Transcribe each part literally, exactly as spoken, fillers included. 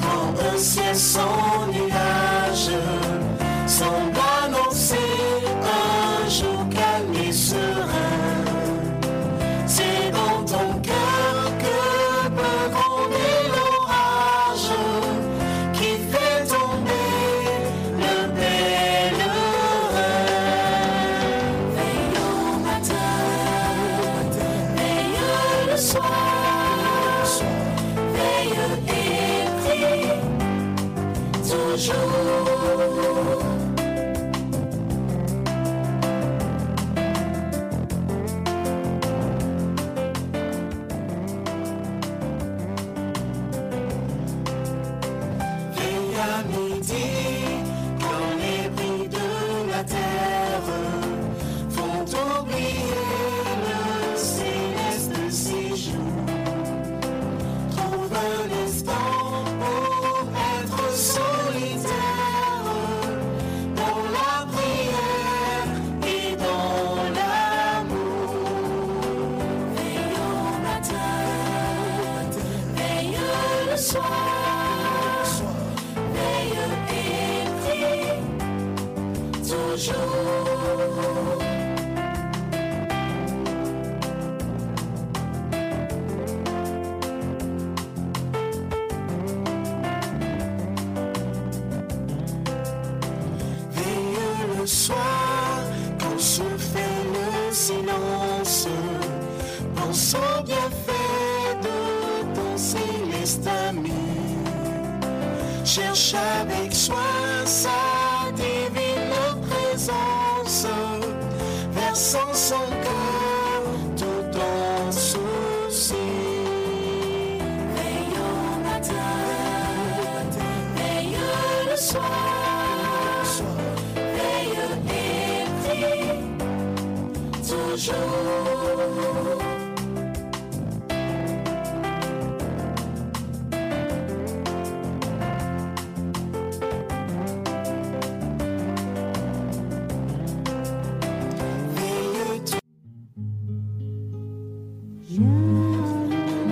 Quand le ciel son nuage semble annoncer un jour calme et serein, c'est dans ton cœur que peut gronder l'orage qui fait tomber le pèlerin. Veille au matin, veille le soir, toujours. Veille à midi, quand les bruits de la terre font oublier le céleste séjour, trouve un espace soir, quand se fait le silence, pense au bienfait de ton céleste ami. Cherche avec soin sa divine présence, versant son cœur tout ton souci. Veille au matin, veille le soir, toujours.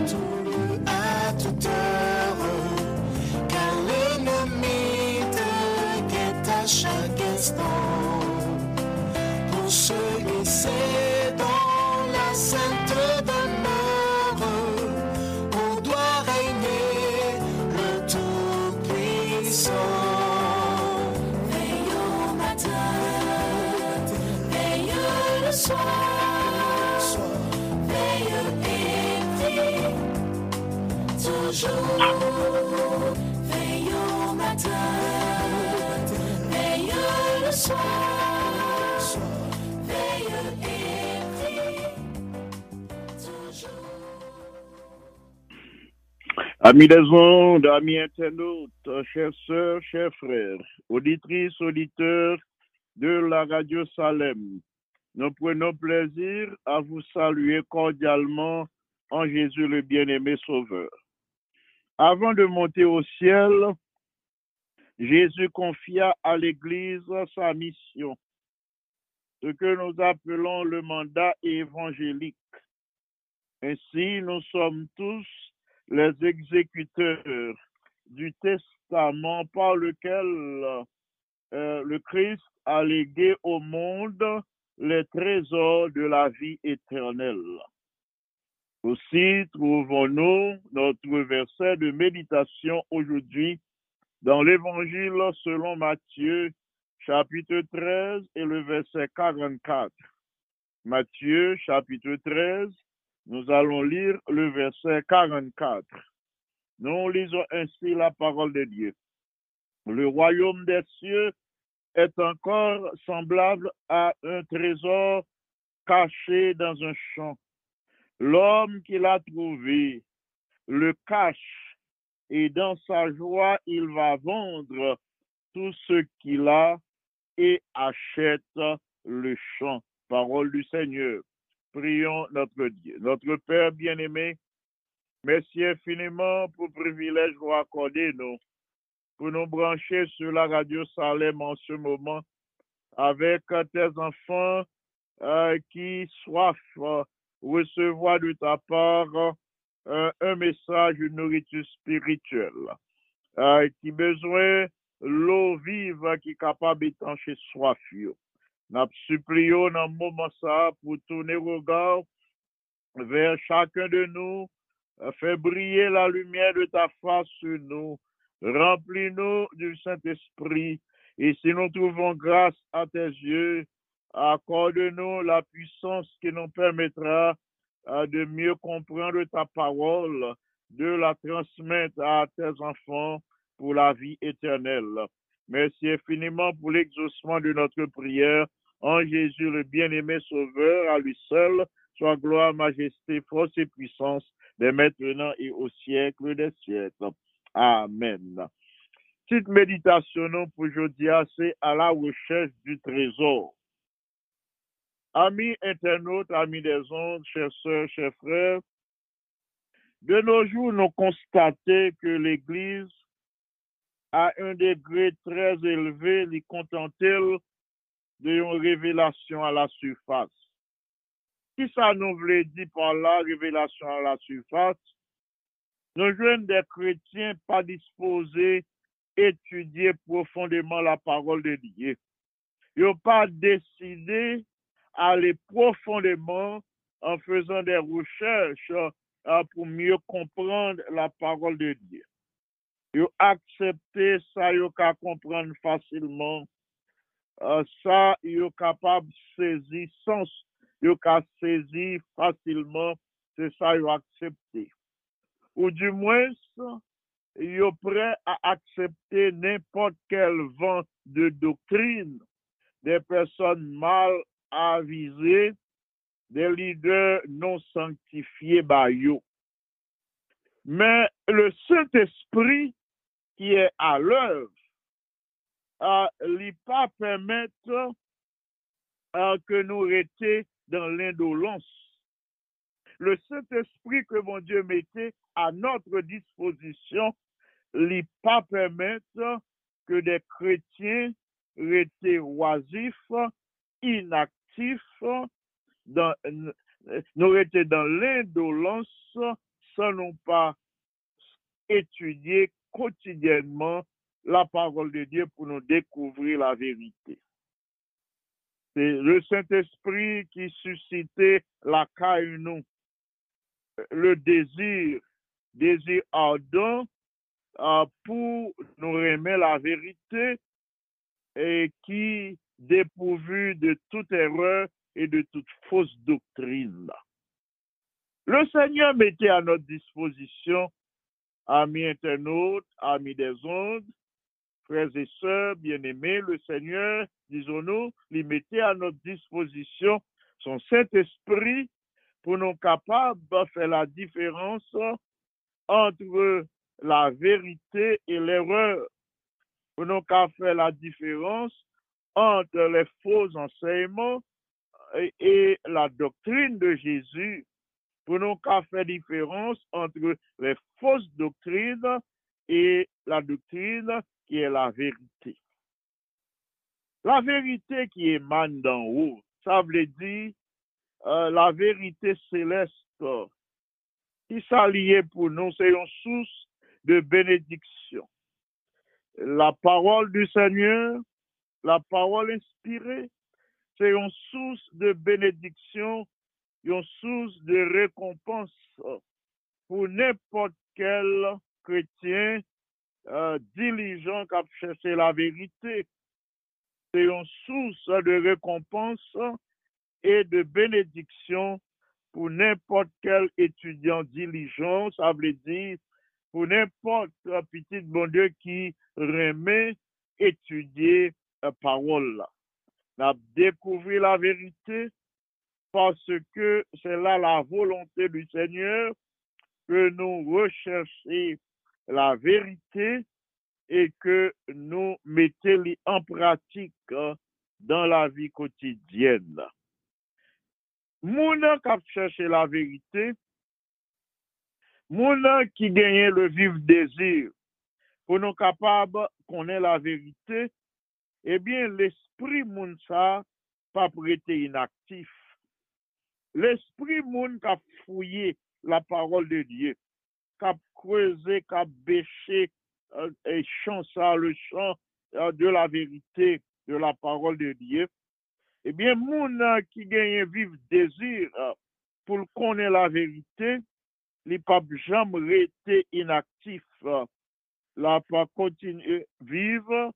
Tourne à toute heure, car l'ennemi te guette à chaque instant. Pour se laisser dans la sainte demeure, on doit régner le Tout-Puissant. Veille au matin, veille le soir, veille et prie, toujours. Veille au matin, veille le soir, amis des ondes, amis internautes, chers sœurs, chers frères, auditrices, auditeurs de la Radio Salem, nous prenons plaisir à vous saluer cordialement en Jésus le bien-aimé Sauveur. Avant de monter au ciel, Jésus confia à l'Église sa mission, ce que nous appelons le mandat évangélique. Ainsi, nous sommes tous les exécuteurs du testament par lequel euh, le Christ a légué au monde les trésors de la vie éternelle. Aussi trouvons-nous notre verset de méditation aujourd'hui dans l'Évangile selon Matthieu, chapitre treize et le verset quarante-quatre. Matthieu, chapitre treize, nous allons lire le verset quarante-quatre. Nous lisons ainsi la parole de Dieu. Le royaume des cieux est encore semblable à un trésor caché dans un champ, L'homme qu'il a trouvé le cache et dans sa joie, il va vendre tout ce qu'il a et achète le champ. Parole du Seigneur. Prions notre Dieu. Notre Père bien-aimé, merci infiniment pour le privilège que vous accordez nous, pour nous brancher sur la radio Salem en ce moment avec tes enfants euh, qui soif euh, recevoir de ta part euh, un message, une nourriture spirituelle, euh, qui besoin l'eau vive qui est capable d'étancher soif. Nous supplions dans ce moment ça pour tourner le regard vers chacun de nous. Fais briller la lumière de ta face sur nous. Remplis-nous du Saint-Esprit. Et si nous trouvons grâce à tes yeux, accorde-nous la puissance qui nous permettra de mieux comprendre ta parole, de la transmettre à tes enfants pour la vie éternelle. Merci infiniment pour l'exaucement de notre prière. En Jésus, le bien-aimé Sauveur, à lui seul, soit gloire, majesté, force et puissance, dès maintenant et au siècle des siècles. Amen. Petite méditation pour aujourd'hui, c'est à la recherche du trésor. Amis internautes, amis des ondes, chers sœurs, chers frères, de nos jours, nous constatons que l'Église, à un degré très élevé, les contente-t-elle d'une révélation à la surface. Qui ça nous voulait dire par la révélation à la surface? Nous jeunes des chrétiens pas disposés étudier profondément la parole de Dieu. Ils n'ont pas décidé d'aller profondément en faisant des recherches pour mieux comprendre la parole de Dieu. Ils ont accepté ça, ils ont qu'à comprendre facilement. Ça, ils sont capables de saisir sens. Ils ont qu'à saisir facilement. C'est ça, ils ont accepté. Ou du moins, ils sont prêts à accepter n'importe quel vent de doctrine des personnes mal avisées, des leaders non sanctifiés par eux. Mais le Saint-Esprit qui est à l'œuvre, euh, lui pas permettre euh, que nous restions dans l'indolence. Le Saint-Esprit que mon Dieu mettait à notre disposition, lui pas permettre que des chrétiens restent oisifs, inactifs, dans, nous restions dans l'indolence sans nous pas étudier quotidiennement la parole de Dieu pour nous découvrir la vérité. C'est le Saint-Esprit qui suscitait la caille en nous, le désir, désir ardent euh, pour nous remettre la vérité et qui dépourvu de toute erreur et de toute fausse doctrine. Le Seigneur mettait à notre disposition, amis internautes, amis des ondes, frères et sœurs, bien-aimés, le Seigneur, disons-nous, il mettait à notre disposition son Saint-Esprit pour nous capables de faire la différence entre la vérité et l'erreur, pour nous capables de faire la différence entre les faux enseignements et, et la doctrine de Jésus, pour nous capables de faire la différence entre les fausses doctrines et la doctrine qui est la vérité. La vérité qui émane d'en haut, ça veut dire Euh, la vérité céleste qui s'allie pour nous, c'est une source de bénédiction. La parole du Seigneur, la parole inspirée, c'est une source de bénédiction, une source de récompense pour n'importe quel chrétien euh, diligent qui a cherché la vérité. C'est une source de récompense et de bénédiction pour n'importe quel étudiant diligent, ça veut dire pour n'importe quel petit bon Dieu qui remet étudier la parole. Nous avons découvert la vérité, parce que c'est là la volonté du Seigneur, que nous recherchions la vérité et que nous mettions en pratique dans la vie quotidienne. Moun an kap chercher la vérité, moun an qui gagne le vif désir pour nous capables qu'on ait la vérité, eh bien l'esprit moun sa pas prêté inactif. L'esprit moun kap fouillé la parole de Dieu, kap creusé, kap bêché euh, et chant ça, le chant euh, de la vérité de la parole de Dieu. Eh bien, moun euh, qui gagne vif désir euh, pour connaître la vérité, li pa jamais rester inactif. Euh, La pa continue vivre,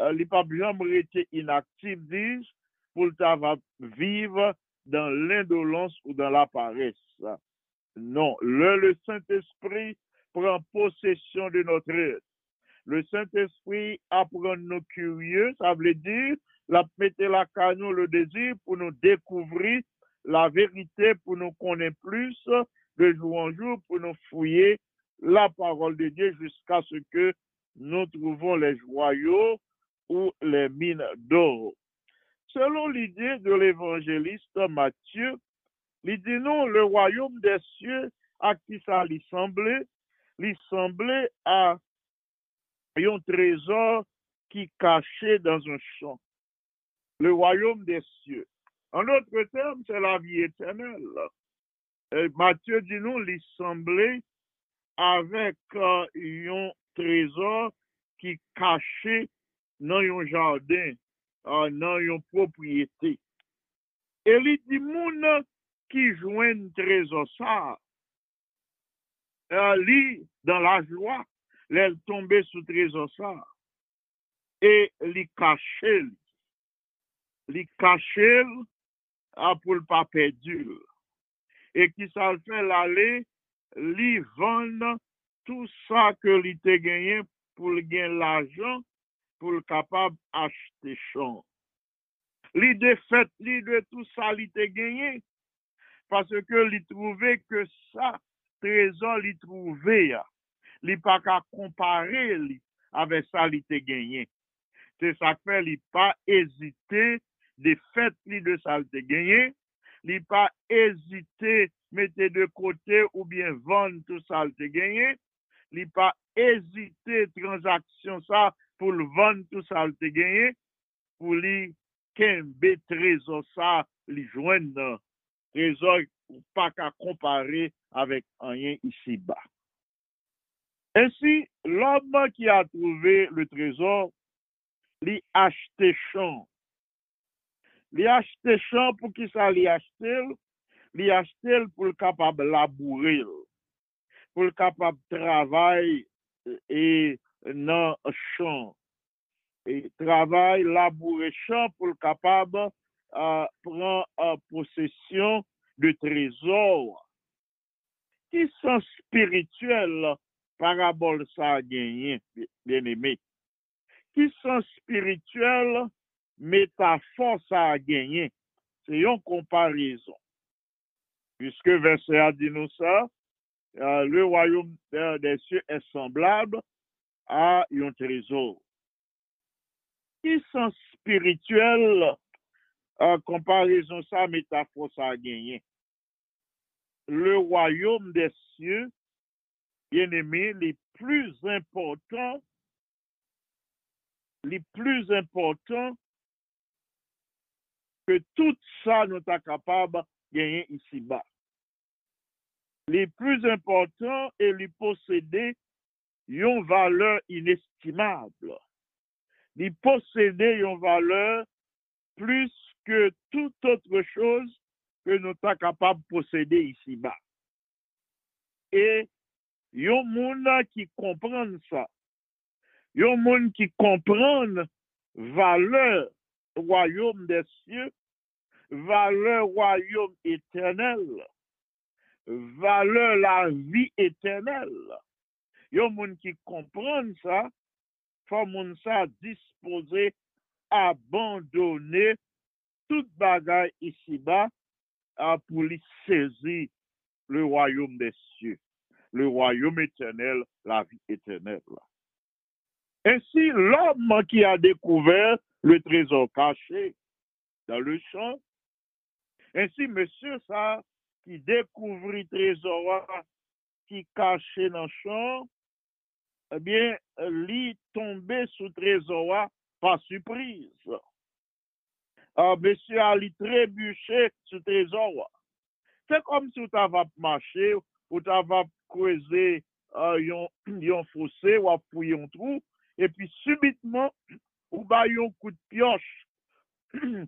euh, li pa jamais rester inactif, disent, pour t'avoir vivre dans l'indolence ou dans la paresse. Non, le, le Saint-Esprit prend possession de notre être. Le Saint-Esprit apprend nos curieux, ça veut dire, la pété la canon, le désir pour nous découvrir la vérité, pour nous connaître plus, de jour en jour, pour nous fouiller la parole de Dieu jusqu'à ce que nous trouvons les joyaux ou les mines d'or. Selon l'idée de l'évangéliste Matthieu, il dit non, le royaume des cieux, à qui ça lui semblait, lui semblait à un trésor qui cachait dans un champ. Le royaume des cieux. En d'autres termes, c'est la vie éternelle. Et Matthieu dit non, lui semblait avec euh, un trésor qui cachait dans un jardin, euh, dans une propriété. Et il dit, moun qui joint trésor ça, euh, lui, dans la joie, elle tombait sous trésor ça. Et il cachait, il cachait euh, pour le pas perdre. Et qui s'en fait l'aller, li vend tout ça que li te gagné pour gagner l'argent, pour le capable acheter champ. Li défait li de tout ça li te gagné, parce que li trouvait que ça, trésor li trouvait, li pas qu'à comparer li avec ça li te gagné. C'est ça fait li pas hésiter, défait li de ça li te gagné, li pas hésiter mettez de côté ou bien vendre tout ça le gagné, li pas hésiter transaction ça pour le vendre tout ça le gagné, pour li kembe trésor ça li joindre trésor pas qu'à comparer avec rien ici bas. Ainsi l'homme qui a trouvé le trésor li acheté champ, li acheté champ pour qui ça li acheté. Li acheter pour le capable labourer, pour le capable travailler et dans champ. Et travail, labourer champ pour le capable euh, prendre euh, possession de trésors qui sont spirituels, parabole ça gagné, bien aimé. Qui sont spirituels, métaphore ça gagné. C'est une comparaison. Puisque verset a dit nous ça, euh, le royaume euh, des cieux est semblable à un trésor. Qui sont spirituels, euh, comparaison ça, métaphore ça a gagné. Le royaume des cieux, bien aimé, les plus importants, les plus importants que tout ça nous est capable gagner ici-bas. Les plus importants et les posséder une valeur inestimable. Les posséder une valeur plus que toute autre chose que nous sommes capables de posséder ici-bas. Et il y a un monde qui comprend ça. Il y a un monde qui comprend valeur royaume des cieux, valeur royaume éternel, valeur la vie éternelle. Yon moun qui comprend ça, faut moun ça disposer, abandonner toute bagaille ici-bas pour lui saisir le royaume des cieux, le royaume éternel, la vie éternelle. Ainsi, l'homme qui a découvert le trésor caché dans le champ, ainsi, monsieur ça, qui découvrit trésor qui caché dans le champ, eh bien, lui tombé sous trésor par surprise. Ah, monsieur a lui trébuché sous trésor. C'est comme si tu avais marché, ou tu avais creusé euh, un fossé, ou fouillé un trou, et puis subitement, ou bah un coup de pioche,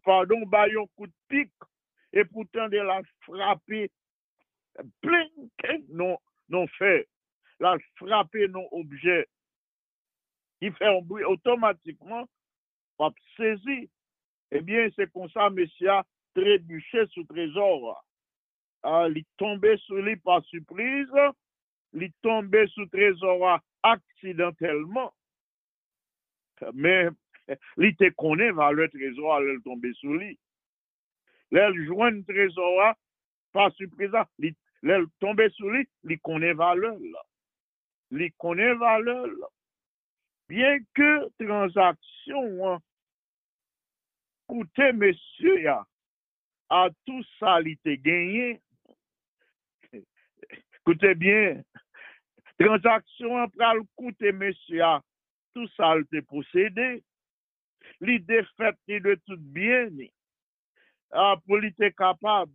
pardon, ou bah un coup de pique, et pourtant de la frapper, blink, non, non fait, la frapper non objet, il fait un bruit automatiquement, pas saisi. Eh bien, c'est comme ça, monsieur a trébuché sous trésor. Ah, il tombait sur lui par surprise, il tombait sous trésor accidentellement. Mais il te connaît vers le trésor, il tombait sur lui. Il joint le trésor par surprise, il tombait sur lui, il connaît vers le. Il connaît vers le. Bien que transaction, coûté monsieur ya, à tout ça il te gagné. Écoutez bien, transaction après le coûté monsieur ya, tout ça il te possédé. L'idée faite de tout bien, ah pour il te capable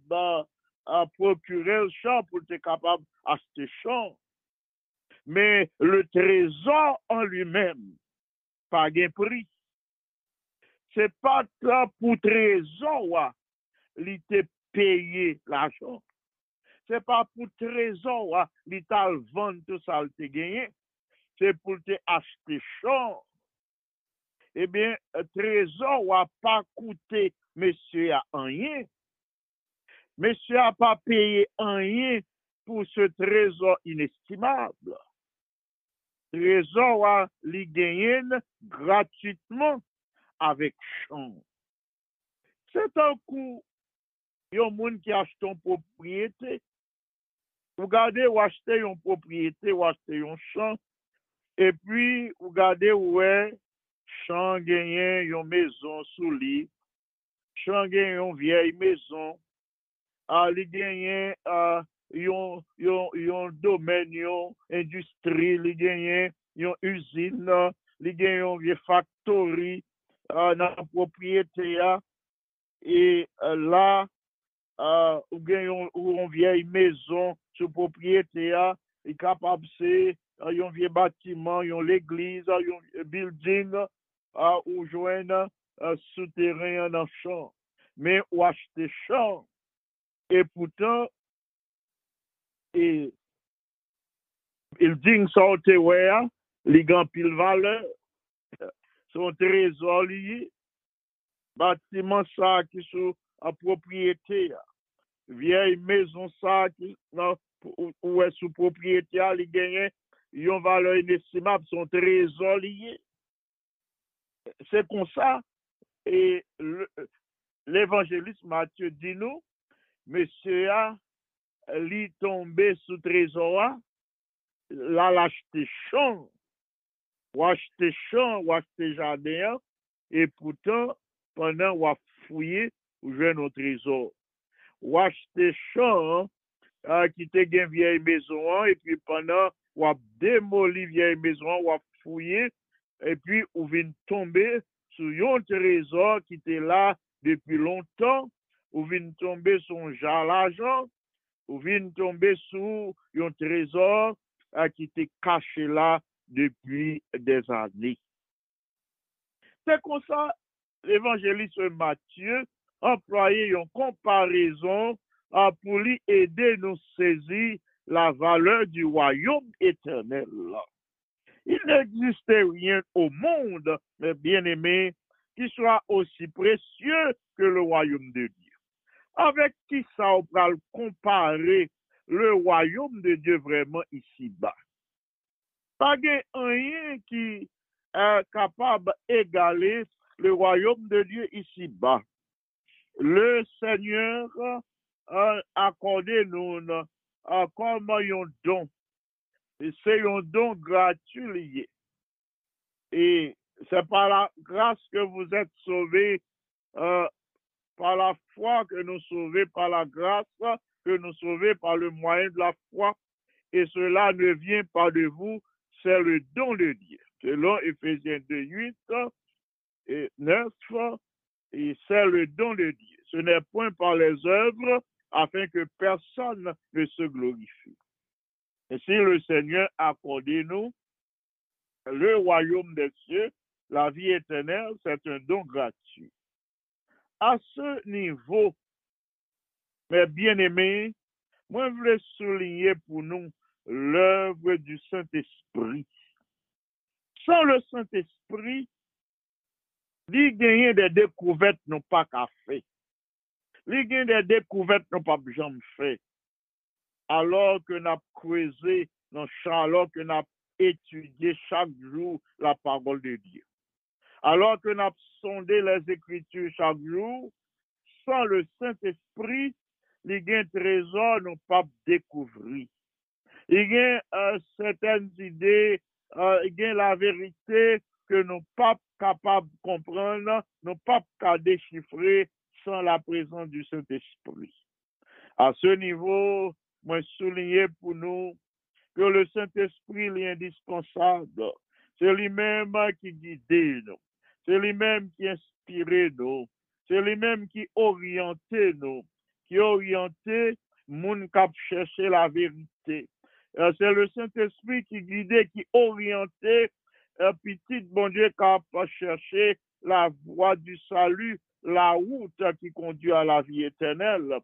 à procurer le champ, pour te capable acheter champ. Mais le trésor en lui-même, pas gain prix. C'est pas là pour trésor, il t'a payé l'argent. C'est pas pour trésor, il t'a vendu tout ça, il t'a gagné. C'est pour t'acheter champ. Eh bien, trésor n'a pas coûté, monsieur, en rien. Monsieur n'a pas payé en rien pour ce trésor inestimable. Trésor, il gagné gratuitement. Avec champ. C'est un coup, il y a un monde qui achète une propriété. Vous regardez, vous achetez une propriété, vous achetez un champ, et puis vous regardez, ouais, champ gagne une maison sous lit, champ gagne une vieille maison, il gagne un domaine, une industrie, il gagne une usine, il gagne une vieille factory. Uh, dans la propriété, et uh, là, uh, ou bien une vieille maison sur propriété, et capable de faire uh, un vieux bâtiment, une église, un building, uh, ou joindre uh, souterrain dans le champ. Mais ou acheter champ. Et pourtant, et building ça, les gants pile valeur. Son trésor lié, bâtiment ça qui sont en propriété, vieille maison ça qui ou est sous propriété, il gagne une valeur inestimable, son trésor lié. C'est comme ça, et l'évangéliste Matthieu dit nous, monsieur a, lui tombé sous trésor a, l'a l'acheté champ. Ou acheter champ, ou acheter jardin, et pourtant, pendant ou a fouillé, ou joué nos trésors. Ou acheter champ, qui te gagne vieille maison, et puis pendant ou a démoli vieille maison, ou a fouillé, et puis ou vient tomber sur un trésor qui était là depuis longtemps, ou vient tomber sur un jar d'argent, ou vient tomber sur un trésor qui était caché là depuis des années. C'est comme ça, l'évangéliste Matthieu employait une comparaison pour lui aider à nous saisir la valeur du royaume éternel. Il n'existait rien au monde, mes bien-aimés, qui soit aussi précieux que le royaume de Dieu. Avec qui ça on peut comparer le royaume de Dieu vraiment ici-bas? Pas rien qui est capable d'égaler le royaume de Dieu ici-bas. Le Seigneur accordé nous comme un don. C'est un don gratuit. Et c'est par la grâce que vous êtes sauvés, euh, par la foi que nous sauvés, par la grâce que nous sauvés, par le moyen de la foi. Et cela ne vient pas de vous, c'est le don de Dieu. Selon Éphésiens deux, huit et neuf, et c'est le don de Dieu. Ce n'est point par les œuvres, afin que personne ne se glorifie. Et si le Seigneur accorde-nous le royaume des cieux, la vie éternelle, c'est un don gratuit. À ce niveau, mes bien-aimés, moi je voulais souligner pour nous l'œuvre du Saint-Esprit. Sans le Saint-Esprit, il y a des découvertes non pas qu'à faire. Il y a des découvertes non pas jamais fait. Alors que nous avons creusé dans le champ, alors que nous avons étudié chaque jour la parole de Dieu, alors que nous avons sondé les Écritures chaque jour, sans le Saint-Esprit, les gains trésors n'ont pas découvert. Les gains euh, certaines idées, euh, les gains la vérité que nous ne sommes pas capables de comprendre, nous ne sommes pas capables de déchiffrer sans la présence du Saint-Esprit. À ce niveau, moi souligner pour nous que le Saint-Esprit est indispensable. C'est lui-même qui guide nous. C'est lui-même qui inspire nous. C'est lui-même qui oriente nous. Qui oriente les gens qui cherchent la vérité. Euh, c'est le Saint-Esprit qui guide, qui oriente euh, petit bon Dieu qui cherche la voie du salut, la route qui conduit à la vie éternelle.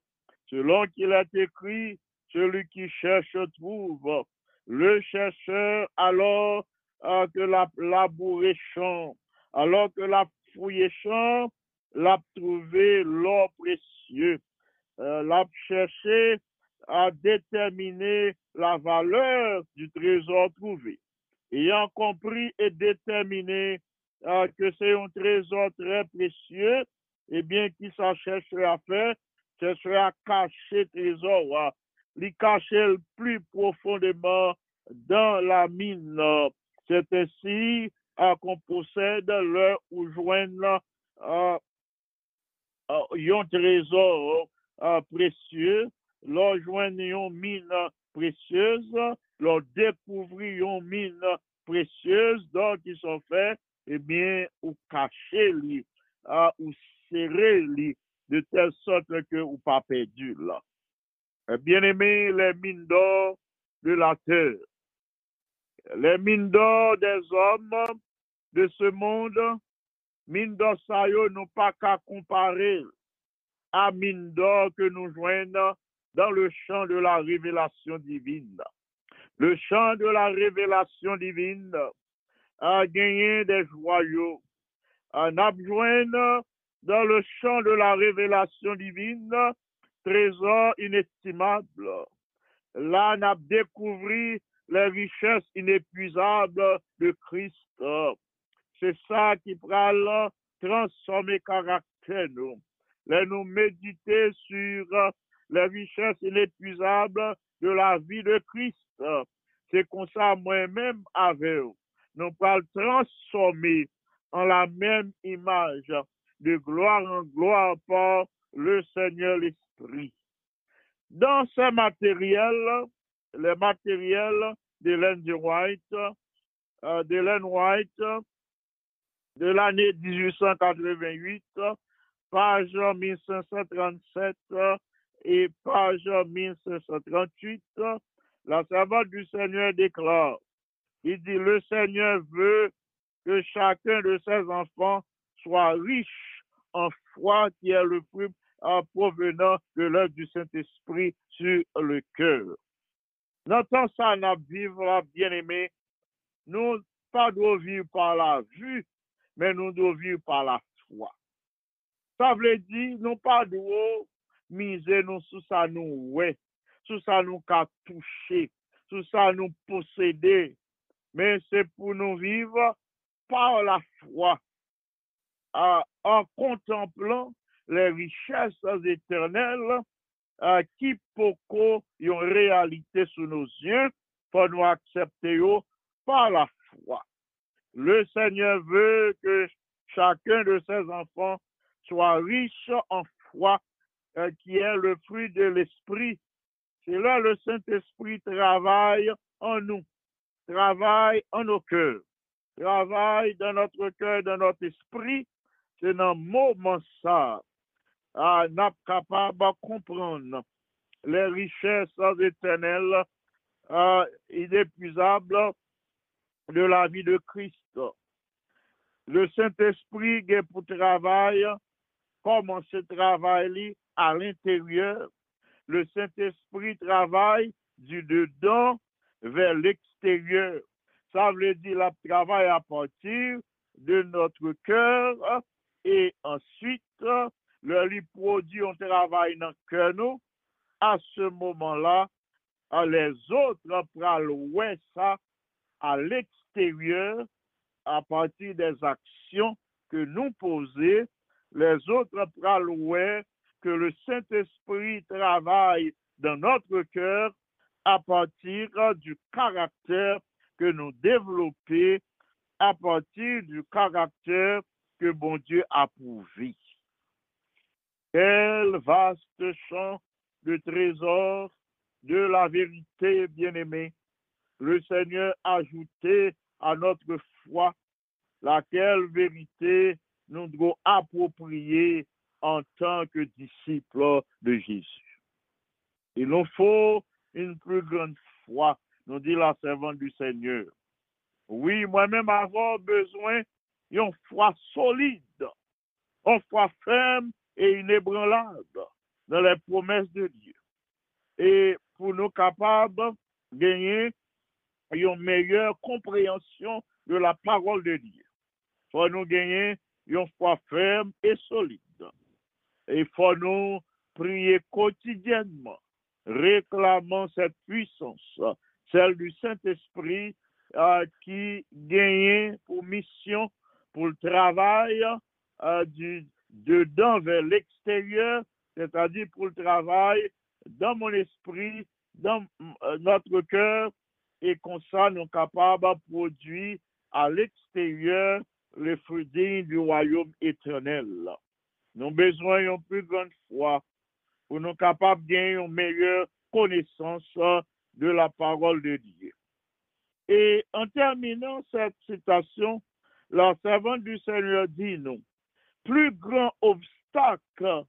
Selon qu'il est écrit, celui qui cherche trouve. Le chercheur, alors euh, que la labourer champ, alors que la fouiller champ, l'a trouvé l'or précieux. Euh, l'a cherché à déterminer la valeur du trésor trouvé. Ayant compris et déterminé euh, que c'est un trésor très précieux, eh bien, qui s'en chercherait à faire, chercherait à cacher trésor, ouais. L'y cacher le plus profondément dans la mine. C'est ainsi euh, qu'on possède l'heure où joindre euh, euh, un trésor euh, précieux, l'on joindre une mine précieuse, l'on découvrir une mine précieuse, donc ils sont faits, eh bien, ou cacher lui, euh, ou serrer lui, de telle sorte que ou pas perdu là. Bien-aimés, les mines d'or de la terre, les mines d'or des hommes de ce monde, mines d'or ça yo n'ont pas qu'à comparer à mines d'or que nous joignons dans le champ de la révélation divine. Le champ de la révélation divine a gagné des joyaux. On a joint dans le champ de la révélation divine trésor inestimable. Là, on a découvert les richesses inépuisables de Christ. C'est ça qui va transformer caractère nous. Là, nous méditer sur les richesses inépuisables de la vie de Christ. C'est comme ça, moi-même, avec nous, nous va transformer en la même image de gloire en gloire par le Seigneur l'Esprit. Dans ce matériel, le matériel d'Ellen White, euh, d'Ellen White de l'année dix-huit cent quatre-vingt-huit, page mille cinq cent trente-sept et page mille cinq cent trente-huit, la servante du Seigneur déclare, il dit, le Seigneur veut que chacun de ses enfants soit riche en foi qui est le fruit provenant de l'œuvre du Saint-Esprit sur le cœur. N'entend ça, nous vivons, bien-aimés, nous pas devons vivre par la vue, mais nous devons vivre par la foi. Ça veut dire, nous pas devons miser nous sur ça nous ouais, sur ça nous qu'a touché, sur ça nous posséder, mais c'est pour nous vivre par la foi, en contemplant les richesses éternelles uh, ki poko yon réalité sous nos yeux, faut nous accepter yo par la foi. Le Seigneur veut que chacun de ses enfants soit riche en foi, euh, qui est le fruit de l'Esprit. C'est là le Saint-Esprit travaille en nous, travaille en nos cœurs, travaille dans notre cœur, dans notre esprit. C'est dans le moment ça, ah, nous sommes capables de comprendre les richesses éternelles, ah, inépuisables de la vie de Christ. Le Saint-Esprit est pour travailler, comment se travaille à l'intérieur. Le Saint-Esprit travaille du dedans vers l'extérieur. Ça veut dire qu'il travaille à partir de notre cœur et ensuite, le lui produit, on travaille dans le cœur nous. À ce moment-là, les autres prennent ouais ça à l'extérieur. À partir des actions que nous posons, les autres pralouets que le Saint-Esprit travaille dans notre cœur à partir du caractère que nous développons, à partir du caractère que bon Dieu a pourvu. Quel vaste champ de trésors de la vérité, bien-aimés, le Seigneur a ajouté à notre foi, laquelle vérité nous devons approprier en tant que disciples de Jésus. Il nous faut une plus grande foi, nous dit la servante du Seigneur. Oui, moi-même avoir besoin d'une foi solide, une foi ferme et inébranlable dans les promesses de Dieu. Et pour nous capables de gagner une meilleure compréhension de la parole de Dieu. Il faut nous gagner une foi ferme et solide. Il faut nous prier quotidiennement, réclamant cette puissance, celle du Saint-Esprit euh, qui gagne pour mission, pour le travail euh, du dedans vers l'extérieur, c'est-à-dire pour le travail dans mon esprit, dans euh, notre cœur, et comme ça, nous sommes capables de produire à l'extérieur les fruits dignes du royaume éternel. Nous avons besoin d'une plus grande foi pour nous capables de gagner une meilleure connaissance de la parole de Dieu. Et en terminant cette citation, la servante du Seigneur dit nous, plus grand obstacle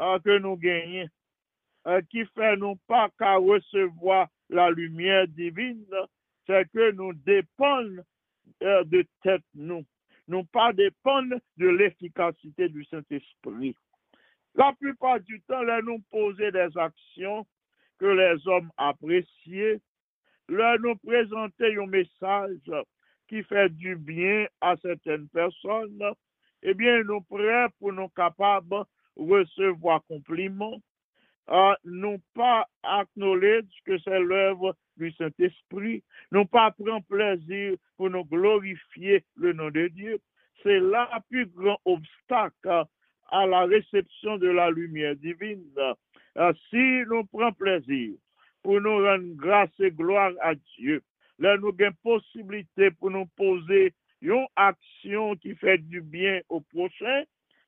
euh, que nous gagnons, euh, qui fait nous pas qu'à recevoir la lumière divine, c'est que nous dépendons euh, de tête, nous. Nous pas dépendons de l'efficacité du Saint-Esprit. La plupart du temps, là, nous posons des actions que les hommes apprécient. Là, nous présentons un message qui fait du bien à certaines personnes. Eh bien, nous prêts pour nous capables de recevoir compliments. Euh, nous pas acknowledge que c'est l'œuvre du Saint-Esprit, nous pas prendre plaisir pour nous glorifier le nom de Dieu. C'est là le plus grand obstacle à la réception de la lumière divine. Euh, si nous prenons plaisir pour nous rendre grâce et gloire à Dieu, là nous avons possibilité pour nous poser une action qui fait du bien au prochain,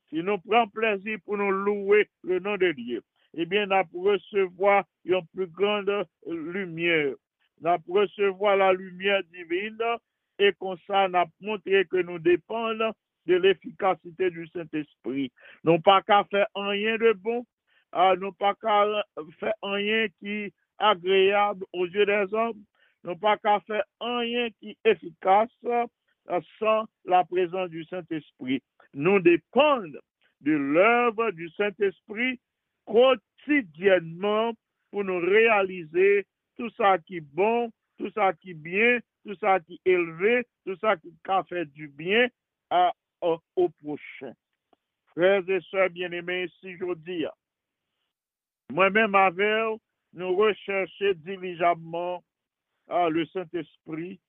si nous prenons plaisir pour nous louer le nom de Dieu. Eh bien, nous avons recevoir une plus grande lumière. Nous avons recevoir la lumière divine et comme ça, nous avons montré que nous dépendons de l'efficacité du Saint-Esprit. Nous n'avons pas qu'à faire rien de bon, nous n'avons pas qu'à faire rien qui est agréable aux yeux des hommes, nous n'avons pas qu'à faire rien qui est efficace sans la présence du Saint-Esprit. Nous dépendons de l'œuvre du Saint-Esprit quotidiennement pour nous réaliser tout ça qui est bon, tout ça qui est bien, tout ça qui est élevé, tout ça qui a fait du bien à, à, au prochain. Frères et sœurs bien-aimés, si je dis, moi-même avec nous rechercher diligemment à le Saint-Esprit,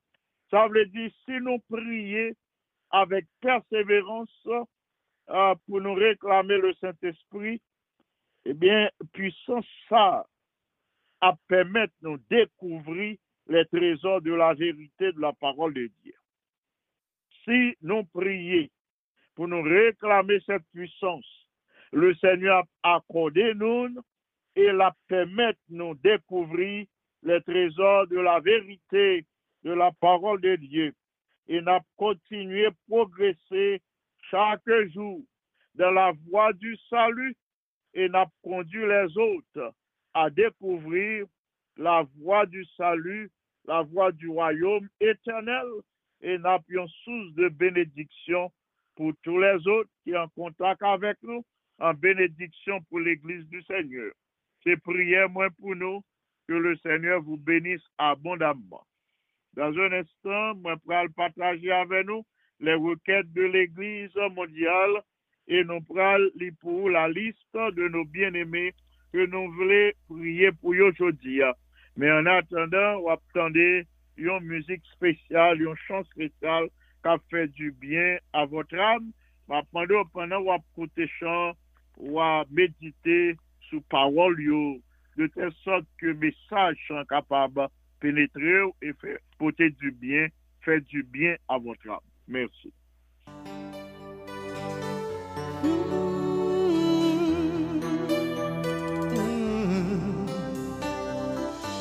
ça veut dire si nous prions avec persévérance à, pour nous réclamer le Saint-Esprit, eh bien, puissance ça à permettre de nous découvrir les trésors de la vérité de la parole de Dieu. Si nous prions pour nous réclamer cette puissance, le Seigneur a accordé nous et la permettre de nous découvrir les trésors de la vérité de la parole de Dieu. Et nous continuons à progresser chaque jour dans la voie du salut et nous conduit les autres à découvrir la voie du salut, la voie du royaume éternel et nous avons source de bénédiction pour tous les autres qui sont en contact avec nous, en bénédiction pour l'Église du Seigneur. C'est prière moi pour nous, que le Seigneur vous bénisse abondamment. Dans un instant, moi pral partager avec nous les requêtes de l'Église mondiale et nous pral lire pour la liste de nos bien-aimés que nous voulons prier pour aujourd'hui. Mais en attendant, on attendait une musique spéciale, une chant spéciale qui a fait du bien à votre âme. Pendant qu'on va écouter chant, on va méditer sur parole de telle sorte que le message soit capable de pénétrer et faire porter du bien, faire du bien à votre âme. Merci.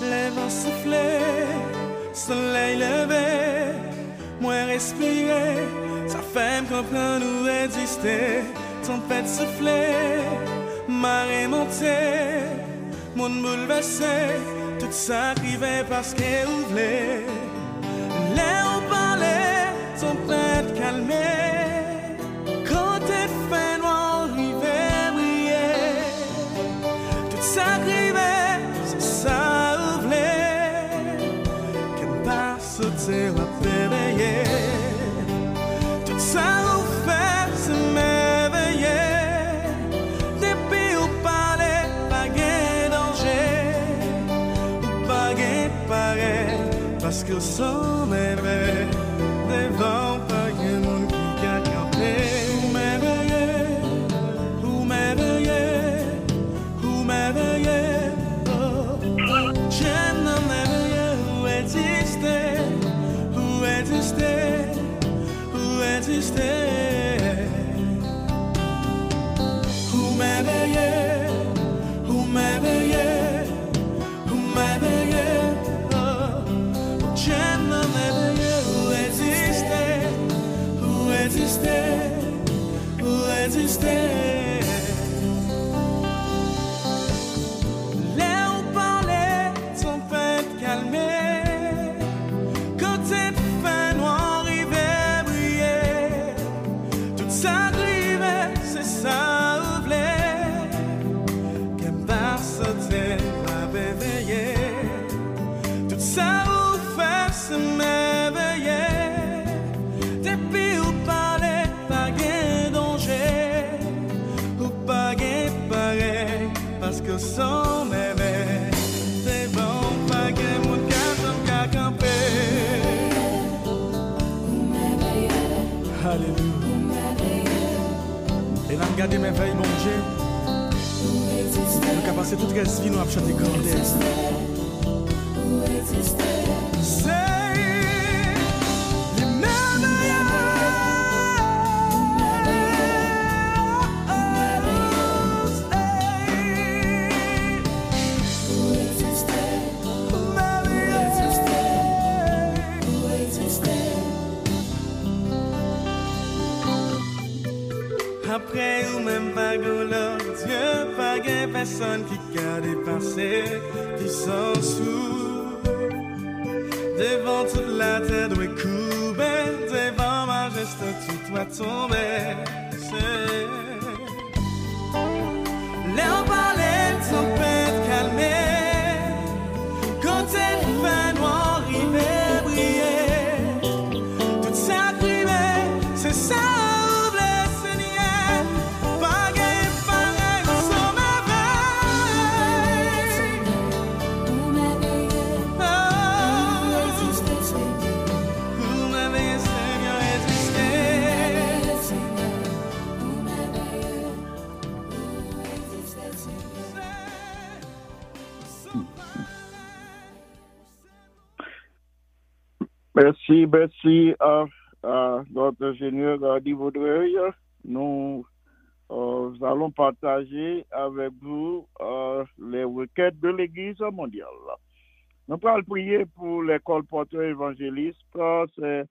Les vents soufflés, soleil levé, moi respirer, ça fait me comprendre où résister. Tempête soufflée, marée montée, monde bouleversé, tout ça arrivait parce qu'elle ouvrait. L'air où parlait, son plein de calmer. Quand t'es fait noir, rivet brillait. Tout ça arrivait, c'est ça ouvrait. Qu'elle passe au terre à réveiller. Tout ça ouvert, c'est merveilleux. Parce que son bébé devant pas que mon qui a campé. Où m'éveiller, où m'éveiller, où m'éveiller. J'aime dans m'éveiller, où exister, où exister, où exister. Où m'éveiller, où m'éveiller, où m'éveiller. J'aime dans mes veilleux où exister, où exister, où exister. Là où parlait, ton père calmait. Quand t'es fin noir, il va briller. Tout ça arrivait, c'est ça où voulait. Qu'elle part sauter, va béveiller. Tout ça où c'est merveilleux. Depuis où parler, pas de danger, ou pas de pareil, parce que son bébé, c'est bon, pas de mon cas, ton camper. Alléluia. Et là, regardez mes veilles, mon Dieu. Nous avons passé toute la vie, nous avons chanté grand. Après ou même pas goulot, Dieu pas gain personne qui garde des pensées qui s'en sous. Devant toute la terre doit couper, devant ma geste tout doit tomber. L'air en parlait, tempête calmée, quand elle fin noir rivait briller. Tout ça brillait, c'est ça. Merci, merci à, à notre ingénieur Guy Vaudreuil. Nous euh, allons partager avec vous euh, les requêtes de l'Église mondiale. Nous allons prier pour les colporteurs évangélistes, ces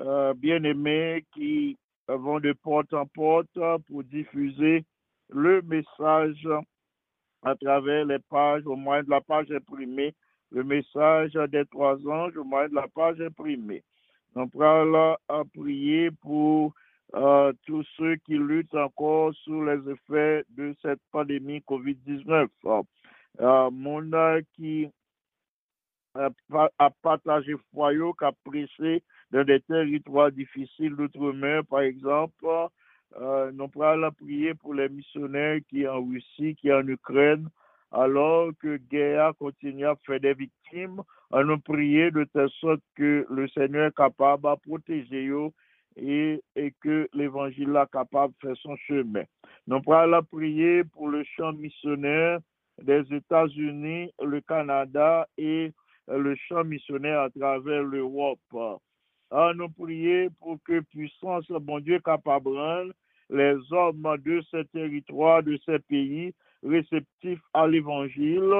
euh, bien-aimés qui vont de porte en porte pour diffuser le message à travers les pages, au moyen de la page imprimée, le message des trois anges, au moyen de la page imprimée. Donc, on allons prier pour euh, tous ceux qui luttent encore sous les effets de cette pandémie covid dix-neuf. Euh, mon âme qui a, a partagé foyer, qui a prêché dans des territoires difficiles d'outre-mer, par exemple. Euh, nous allons prier pour les missionnaires qui sont en Russie, qui sont en Ukraine, alors que guerre continue à faire des victimes. On nous prier de telle sorte que le Seigneur est capable de protéger eux et, et que l'Évangile est capable de faire son chemin. Nous allons prier pour le champ missionnaire des États-Unis, le Canada et le champ missionnaire à travers l'Europe. À nous prier pour que puissance, bon Dieu, capable, les hommes de ces territoires, de ces pays, réceptifs à l'Évangile.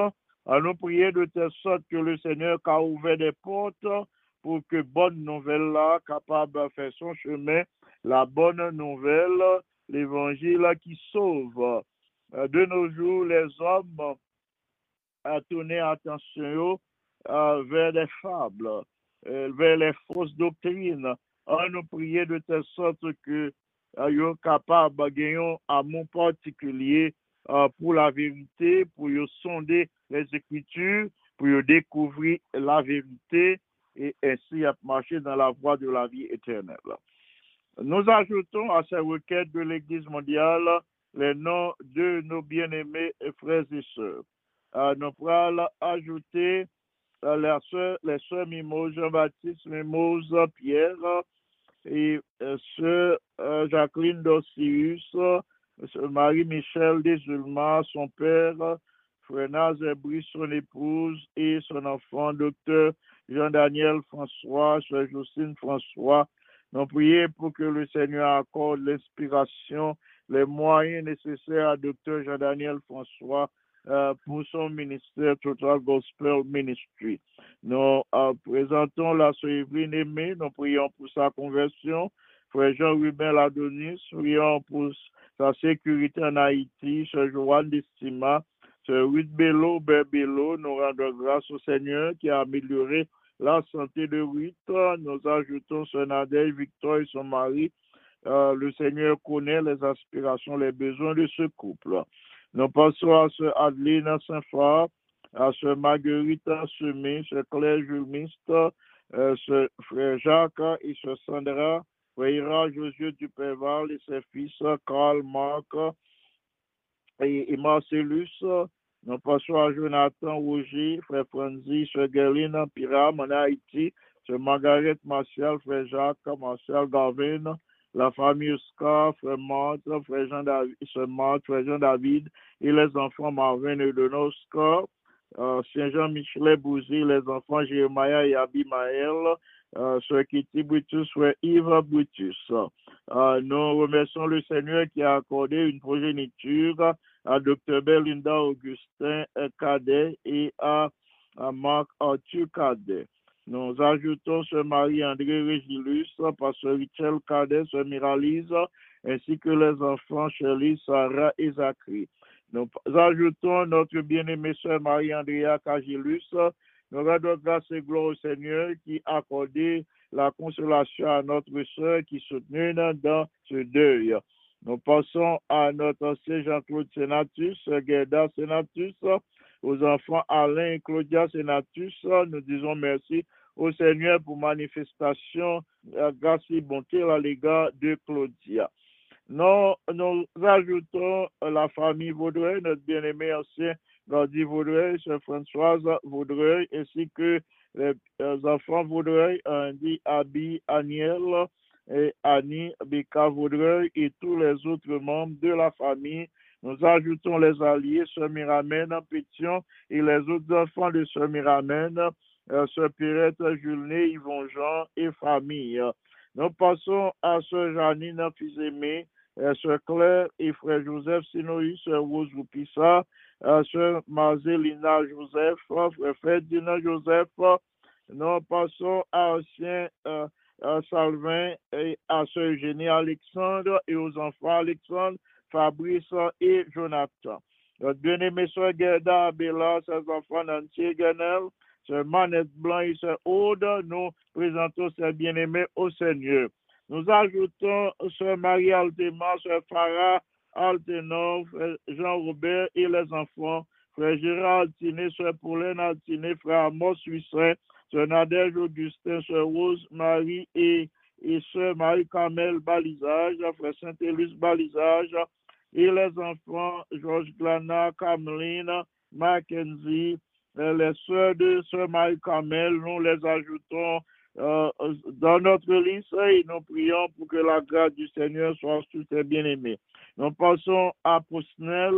À nous prier de telle sorte que le Seigneur a ouvert des portes pour que bonne nouvelle là, capable de faire son chemin, la bonne nouvelle, l'Évangile qui sauve. De nos jours, les hommes ont tourné attention vers les fables, vers les fausses doctrines. On nous prier de telle sorte que soyons capables de gagner un amour particulier pour la vérité, pour sonder les Écritures, pour découvrir la vérité et ainsi marcher dans la voie de la vie éternelle. Nous ajoutons à ces requêtes de l'Église mondiale les noms de nos bien-aimés frères et sœurs. Nous allons ajouter les sœurs, les sœurs Mimose, Jean-Baptiste Mimose, Pierre, et sœur Jacqueline Dossius, Marie-Michel Desulma, son père, Frénaz Bris, son épouse et son enfant, docteur Jean-Daniel François, sœur Jocelyne François. Nous prions pour que le Seigneur accorde l'inspiration, les moyens nécessaires à docteur Jean-Daniel François, Euh, pour son ministère Total Gospel Ministry. Nous euh, présentons la sœur Evelyne Aimée, nous prions pour sa conversion, frère Jean-Ruben Ladonis, prions pour sa sécurité en Haïti, sœur Joanne Destima, sœur Ruth Bello, Berbello, nous rendons grâce au Seigneur qui a amélioré la santé de Ruth. Nous ajoutons sœur Nadège, Victor et son mari. Euh, le Seigneur connaît les aspirations, les besoins de ce couple. Nous passons à Sœur Adeline Saint-Phar, à Sœur Marguerite Semé, Sœur Claire Julmiste, euh, Sœur Frère Jacques et Sœur Sandra, Frère Josué Duperval et ses fils, Karl, Marc et, et Marcellus. Nous passons à Jonathan Roger, Frère Franzi, Sœur Guerline Piram en Haïti, Sœur Margaret Martial, Frère Jacques, Martial Garvin, la famille Oscar, Frère Marthe, Frère Jean-David, Frère Jean-David et les enfants Marvin et Dona Oscar, euh, Saint-Jean-Michelet Bouzy, les enfants Jérémia et Abimaël, euh, Sœur Kitty Brutus, Frère Yves Brutus. Euh, nous remercions le Seigneur qui a accordé une progéniture à Docteur Belinda Augustin Cadet et à, à Marc Arthur Cadet. Nous ajoutons ce Marie-André Régilus, Pasteur Richel Cadet, ce Miralise, ainsi que les enfants Chélie, Sarah et Zachary. Nous ajoutons notre bien-aimée sœur Marie-Andrea Cagilus. Nous rendons grâce et gloire au Seigneur qui a accordé la consolation à notre sœur qui soutenait dans ce deuil. Nous passons à notre ancien Jean-Claude Senatus, Gerda Senatus, aux enfants Alain et Claudia Senatus. Nous disons merci au Seigneur pour manifestation, grâce et bonté à l'égard de Claudia. Nous, nous ajoutons la famille Vaudreuil, notre bien-aimé ancien Gandhi Vaudreuil, Sœur Françoise Vaudreuil, ainsi que les enfants Vaudreuil, Andy, Abby, Aniel et Annie, Béka Vaudreuil et tous les autres membres de la famille. Nous ajoutons les alliés, Sœur Miramène, Pétion et les autres enfants de Sœur Miramène, ce pirate Julien, Yvon Jean et famille. Nous passons à Sœur Janine Fils-Aimé, Sœur Claire et Frère Joseph Sinoï, Sœur Rose Roupissa, Sœur Marcelina Joseph, Frère Ferdinand Joseph. Nous passons à Ancien euh, à Salvin et à Sœur Eugénie Alexandre et aux enfants Alexandre, Fabrice et Jonathan. Notre bien-aimé Sœur Gerda Abela, ses enfants Nancy Ganel, Sœur Manette Blanc et Sœur Aude, nous présentons ces bien-aimés au Seigneur. Nous ajoutons Sœur Marie Altéman, Sœur Farah Altenor, Jean-Robert et les enfants, Frère Gérard Altiné, Sœur Pauline Altiné, Frère Amos Suissin, Sœur Nadège Augustin, Sœur Rose Marie et, et Sœur Marie-Camel Balisage, Frère Saint-Élus Balisage, et les enfants Georges Glana, Cameline, Mackenzie, les sœurs de Sœur Marie-Camel, nous les ajoutons euh, dans notre liste et nous prions pour que la grâce du Seigneur soit sur ses bien-aimés. Nous passons à Posnel,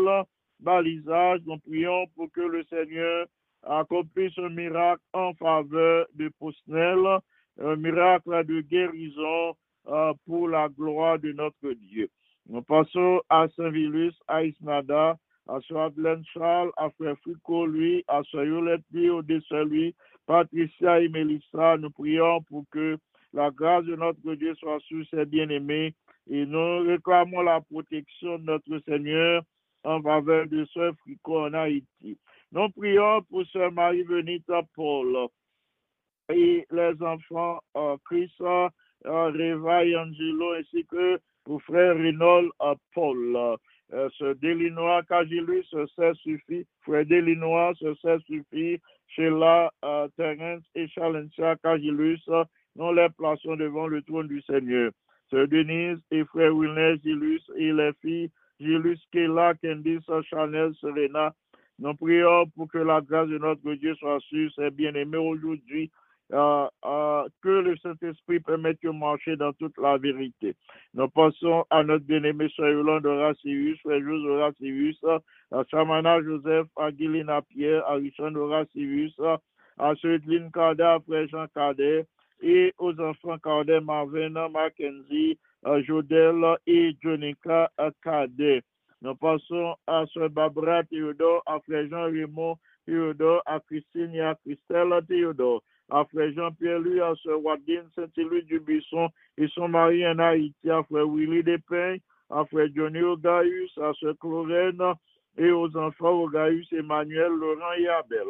Balisage, nous prions pour que le Seigneur accomplisse un miracle en faveur de Posnel, un miracle de guérison euh, pour la gloire de notre Dieu. Nous passons à Saint-Vilus, à Isnada, à Sœur Adelaine Charles, à Frère Frico, lui, à Sœur Yolette, lui, au-dessus lui, Patricia et Mélissa. Nous prions pour que la grâce de notre Dieu soit sur ses bien-aimés et nous réclamons la protection de notre Seigneur en faveur de Sœur Frico en Haïti. Nous prions pour Sœur Marie-Venita Paul et les enfants uh, Chris, uh, Reva et Angelo, ainsi que pour Frère Rénol à Paul, euh, ce Delinois, Cagilus, ce Sœur Suffit, Frère Delinois, ce Sœur Suffit, Sheila, euh, Terence et Chalencia, Cagilus, euh, nous les plaçons devant le trône du Seigneur. Ce Denise et Frère Wilner, Gilus et les filles, Gilus, Kela, Candice, Chanel, Serena, nous prions pour que la grâce de notre Dieu soit sur ses bien-aimés aujourd'hui. Euh, euh, que le Saint-Esprit permette de marcher dans toute la vérité. Nous passons à notre bien-aimé Sœur Yolande Horacius, Frère José Horacius, à Samana Joseph, à Guilina Pierre, à Richard Horacius, à Céline Cardet, Frère Jean Cardet, et aux enfants Cardet, Marvin, Mackenzie, Jodel et Jonica Cardet. Nous passons à Sœur Barbara Théodore, à Frère Jean Raymond Théodore, à Christine et à Christelle Théodore, à Frère Jean-Pierre, lui, à Sœur Wadine, Saint-Élu du Buisson et son mari en Haïti, à Frère Willy Despins, à Frère Johnny Ogaïus, à Sœur Chlorène et aux enfants Ogaïus, Emmanuel, Laurent et Abel,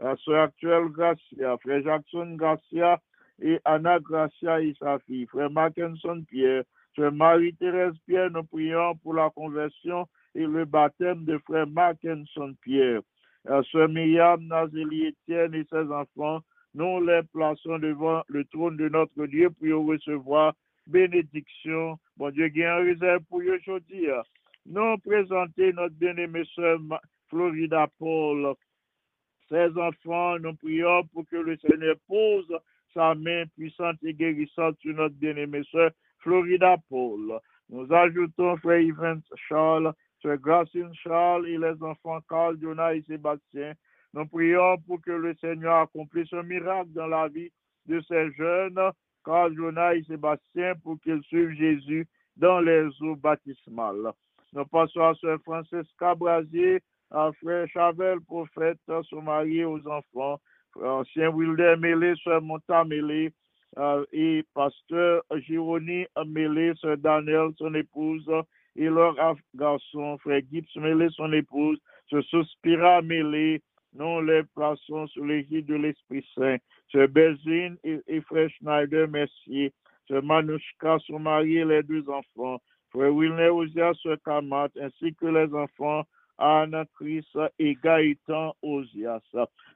à Sœur Actuelle Gracia, Frère Jackson Gracia et Anna Gracia et sa fille, Frère Mackinson Pierre, Sœur Marie-Thérèse Pierre, nous prions pour la conversion et le baptême de Frère Mackinson Pierre, à Sœur Myriam, Nazélie Étienne et ses enfants. Nous les plaçons devant le trône de notre Dieu pour recevoir bénédiction. Bon Dieu, il y a un réserve pour aujourd'hui. Nous présentons notre bien-aimé sœur Florida Paul. Ses enfants, nous prions pour que le Seigneur pose sa main puissante et guérissante sur notre bien-aimé sœur Florida Paul. Nous ajoutons Frère Yvan Charles, Frère Gracine Charles et les enfants Carl, Jonah et Sébastien. Nous prions pour que le Seigneur accomplisse un miracle dans la vie de ces jeunes, Carl, Jonas et Sébastien, pour qu'ils suivent Jésus dans les eaux baptismales. Nous passons à Sœur Francesca Brasier, à Frère Chavel, prophète, son mari aux enfants, Ancien Wilder Mélé, Sœur Monta Mélé, et Pasteur Gironi Mélé, Sœur Daniel, son épouse, et leur garçon, Frère Gibbs Mélé, son épouse, Sœur Sospira Mélé. Nous les plaçons sous l'égide de l'Esprit Saint. Sœur Bézine et, et Frère Schneider, merci. Sœur Manouchka, son mari et les deux enfants. Frère Wilner Ozia, Sœur Kamat, ainsi que les enfants Anna, Chris et Gaëtan Ozias.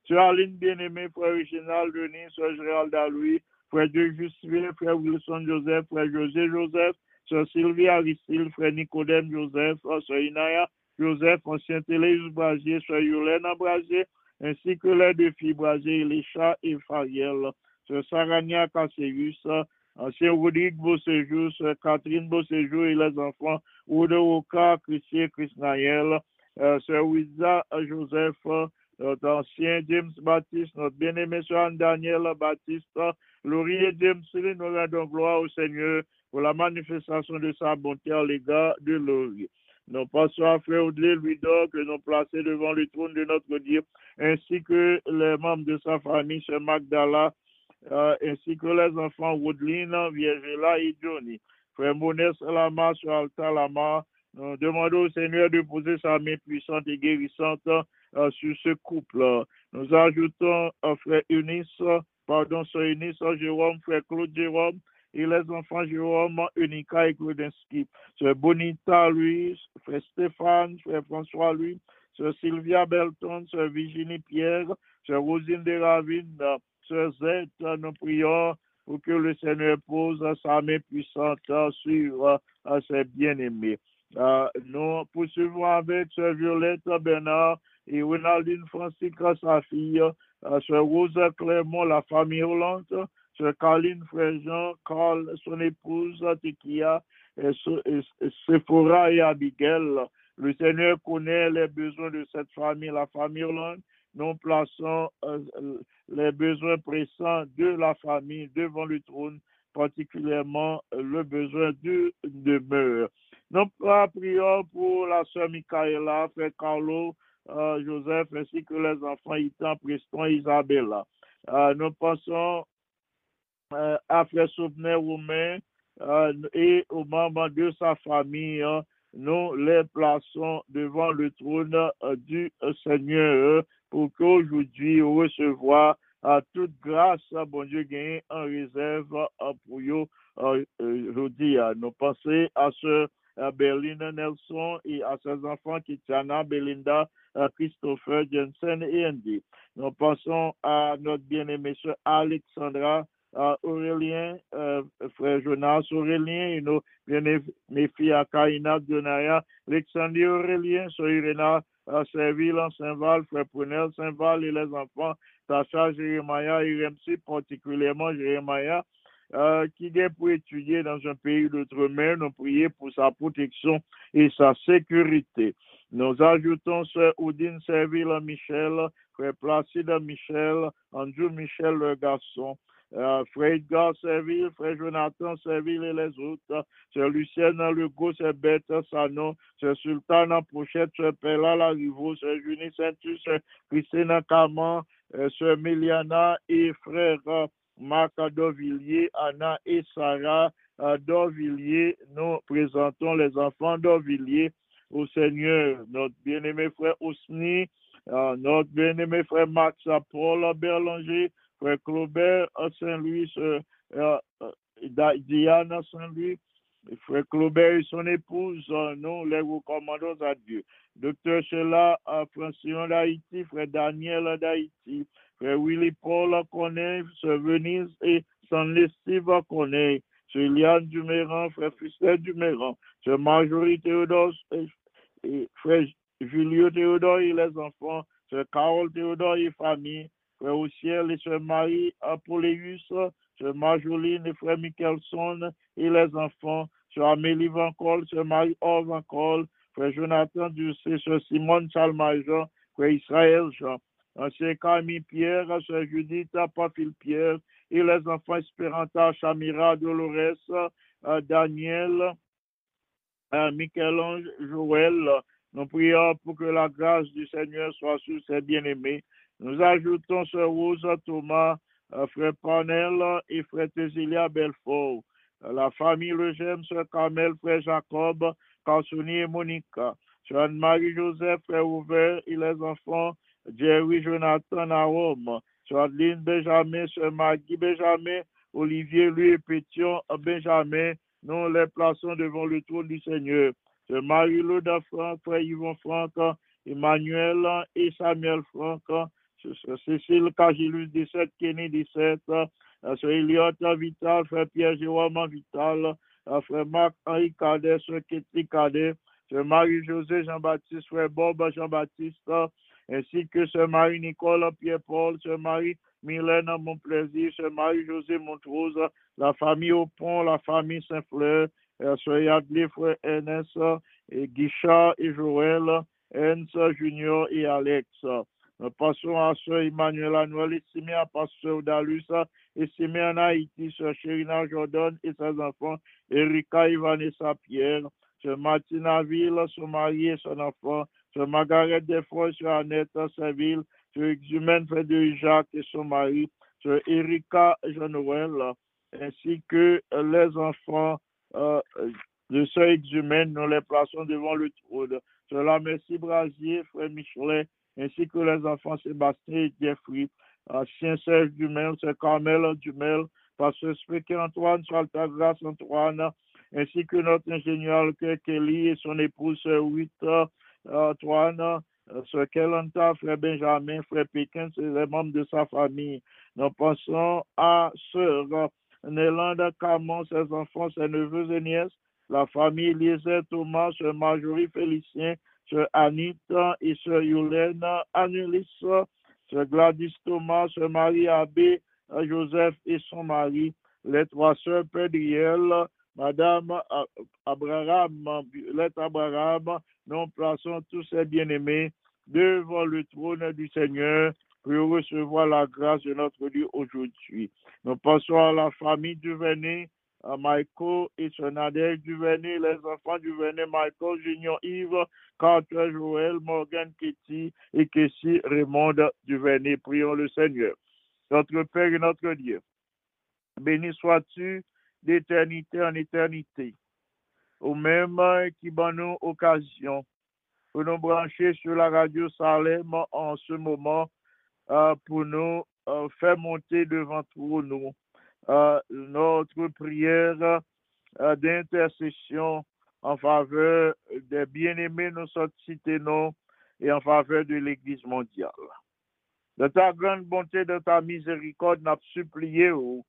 Sœur Aline Bien-Aimée, Frère Réginald Denis, Sœur Gérald Aloui, Frère Dieu Justine, Frère Wilson Joseph, Frère José Joseph, Sœur Sylvie Aristide, Frère Nicodème Joseph, Sœur Inaya Joseph, Ancien Téléus Brasier, Sœur Yolène Brasier, ainsi que les deux filles Brasier, Elisha et Fariel, Sœur Sarania Casséus, Ancien Rodrigue Beauséjour, Sœur Catherine Beauséjour et les enfants Odeoka, Christier, Christnaël, Sœur Wiza Joseph, notre ancien James Baptiste, notre bien-aimé Jean Daniel Baptiste, Laurier James, nous rendons gloire au Seigneur pour la manifestation de sa bonté à l'égard de Laurier. Nos pasteurs à Frère Audley, lui d'or, que nous plaçons devant le trône de notre Dieu, ainsi que les membres de sa famille, chez Magdala, euh, ainsi que les enfants Woodline, Viergela et Johnny. Frère Monès Lama, sur Alta Lama, nous demandons au Seigneur de poser sa main puissante et guérissante euh, sur ce couple. Nous ajoutons euh, Frère Eunice, pardon, Sœur Eunice, Jérôme, Frère Claude Jérôme, et les enfants Jérôme, Unica et Klodinski. Sœur Bonita, lui, Frère Stéphane, Frère François, lui, Sœur Sylvia Belton, Sœur Virginie Pierre, Sœur Rosine Desravines, Sœur Zette, nous prions pour que le Seigneur pose sa main puissante sur ses bien-aimés. Nous poursuivons avec Sœur Violette Bernard et Renaldine Francisca, sa fille, Sœur Rose Clermont, la famille Hollande, Sœur Caroline Fréjean, Carl, son épouse, Tekia, Sephora et Abigail. Le Seigneur connaît les besoins de cette famille, la famille Hollande. Nous plaçons euh, les besoins pressants de la famille devant le trône, particulièrement le besoin de demeure. Nous prions pour la sœur Michaela, Frère Carlo, euh, Joseph, ainsi que les enfants Ethan, Preston et Isabella. Euh, nous pensons Euh, à Frère Souvenez Romain euh, et aux membres de sa famille, hein, nous les plaçons devant le trône euh, du euh, Seigneur pour qu'aujourd'hui, recevoir euh, toute grâce, euh, bon Dieu, gagne en réserve euh, pour eux euh, aujourd'hui. Euh, nous pensons à Sœur euh, Berline Nelson et à ses enfants Kitiana, Belinda, euh, Christopher, Jensen et Andy. Nous pensons à notre bien-aimé Sœur Alexandra, Uh, Aurélien, uh, Frère Jonas Aurélien, et nos bien-aimés filles Akaïna, Donaya, Alexandrie Aurélien, Sœur Irena, uh, Serville en Saint-Val, Frère Prunel, Saint-Val et les enfants, Tacha, Jérémaya, I R M C, particulièrement Jérémaya, uh, qui vient pour étudier dans un pays d'outre-mer, nous prions pour sa protection et sa sécurité. Nous ajoutons Sœur Odine Serville, Michel, Frère Placide Michel, Andrew Michel, le garçon, Uh, Frère Edgar Serville, Frère Jonathan Serville et les autres, Sœur Lucienne Legault, Sœur Bête Sanon, Sœur Sultana Pochette, Sœur Pella Lariveau, Sœur Junie Saintus, Sœur Christina Caman, Sœur Méliana et Frère uh, Marc Dorvilliers, Anna et Sarah uh, Dorvilliers. Nous présentons les enfants Dorvilliers au Seigneur. Notre bien-aimé Frère Osni, uh, notre bien-aimé Frère Max Paul Berlanger, Frère Claubert à Saint-Louis, euh, euh, Diane à Saint-Louis, Frère Claubert et son épouse, euh, nous les recommandons à Dieu. Docteur Sheila à Francion d'Haïti, Frère Daniel d'Haïti, Frère Willy Paul à Corneille, Sœur Venise et Saint-Lestive à Corneille, Sœur Liane Duméran, Frère Fustel Duméran, Sœur Marjorie Théodore, et, et Frère Julio Théodore et les enfants, Sœur Carole Théodore et famille, Frère au ciel et Sœur Marie Apolléus, Sœur Marjoline et Frère Michelson et les enfants, Sœur Amélie Van Col, Sœur Marie-Orve Van Col, Frère Jonathan Ducé, Sœur Simone Salmajan, Frère Israël Jean, Sœur Camille Pierre, Sœur Judith Papil Pierre et les enfants Espéranta, Chamira Dolores, Daniel, Michel-Ange, Joël. Nous prions pour que la grâce du Seigneur soit sur ses bien-aimés. Nous ajoutons Sœur Rose Thomas, euh, Frère Panel et Frère Tésilia Belfort, euh, la famille Le Gemme, Sœur Kamel, Frère Jacob, Cansoni et Monica, Sœur Anne-Marie Joseph, Frère Ouvert et les enfants, Jerry, Jonathan, Nahum, Sœur Adeline Benjamin, Sœur Maggie Benjamin, Olivier, lui et Pétion Benjamin, nous les plaçons devant le trône du Seigneur. Sœur Marie-Laude Franck, Frère Yvon Franck, Emmanuel et Samuel Franck, Sœur Cécile Cagilus dix-sept, Kenny dix-sept, Sœur Eliott Vital, Frère Pierre-Jérôme Vital, Frère Marc-Henri Cadet, Sœur Ketty Cadet, Sœur Marie-Josée Jean-Baptiste, Frère Bob Jean-Baptiste, ainsi que Sœur Marie-Nicole Pierre-Paul, Sœur Marie-Mylène Monplaisir, Sœur Marie-Josée Montrose, la famille Aupont, la famille Saint-Fleur, Sœur Yadley, Frère Ernest, Guichard et Joël, Ernst Junior et Alex. Pasteur à Sœur Emmanuel Anuel et Siméon, Pasteur Dalus et Siméon en Haïti, Sœur Chérina Jordan et ses enfants, Erika, Ivanessa Pierre, Sœur Martina Ville, son mari et son enfant, Sœur Margaret Desfroy, Sœur Annette Saville, Sœur Exumène Frédéric Jacques et son mari, Sœur Erika Jean-Noël, ainsi que les enfants euh, de Sœur Exumène, nous les plaçons devant le trône. Sœur la Merci Brasier, Frère Michelet, ainsi que les enfants Sébastien et Jeffrey, ancien Serge Dumel, Sœur Carmel Dumel, Pasteur Spéquet Antoine, Sœur Altagrace Antoine, ainsi que notre ingénieur Kelly et son épouse Sœur Witt Antoine, Sœur Kelanta, Frère Benjamin, Frère Pékin, c'est les membres de sa famille. Nous pensons à Sœur Nélande Camon, ses enfants, ses neveux et nièces, la famille Lisette Thomas, Sœur Marjorie Félicien, Sœur Anita et Sœur Yolène Anulis, Sœur Gladys Thomas, Sœur Marie Abbé, Joseph et son mari, les trois Sœurs Pédriel, Madame Abraham, Violette Abraham, nous plaçons tous ces bien-aimés devant le trône du Seigneur pour recevoir la grâce de notre Dieu aujourd'hui. Nous passons à la famille Duvernay, à Michael et son Adèle Duvernay, les enfants Duvernay, Michael, Junior Yves, Carter Joël, Morgan Ketty et Kessie Raymond Duvernay. Prions le Seigneur. Notre Père et notre Dieu, béni sois-tu d'éternité en éternité. Au même qui ban nous occasion pour nous brancher sur la radio Salem en ce moment euh, pour nous euh, faire monter devant nous euh, notre prière euh, d'intercession en faveur des bien-aimés, nous sommes cités non et en faveur de l'Église mondiale. De ta grande bonté, de ta miséricorde, nous supplié ou,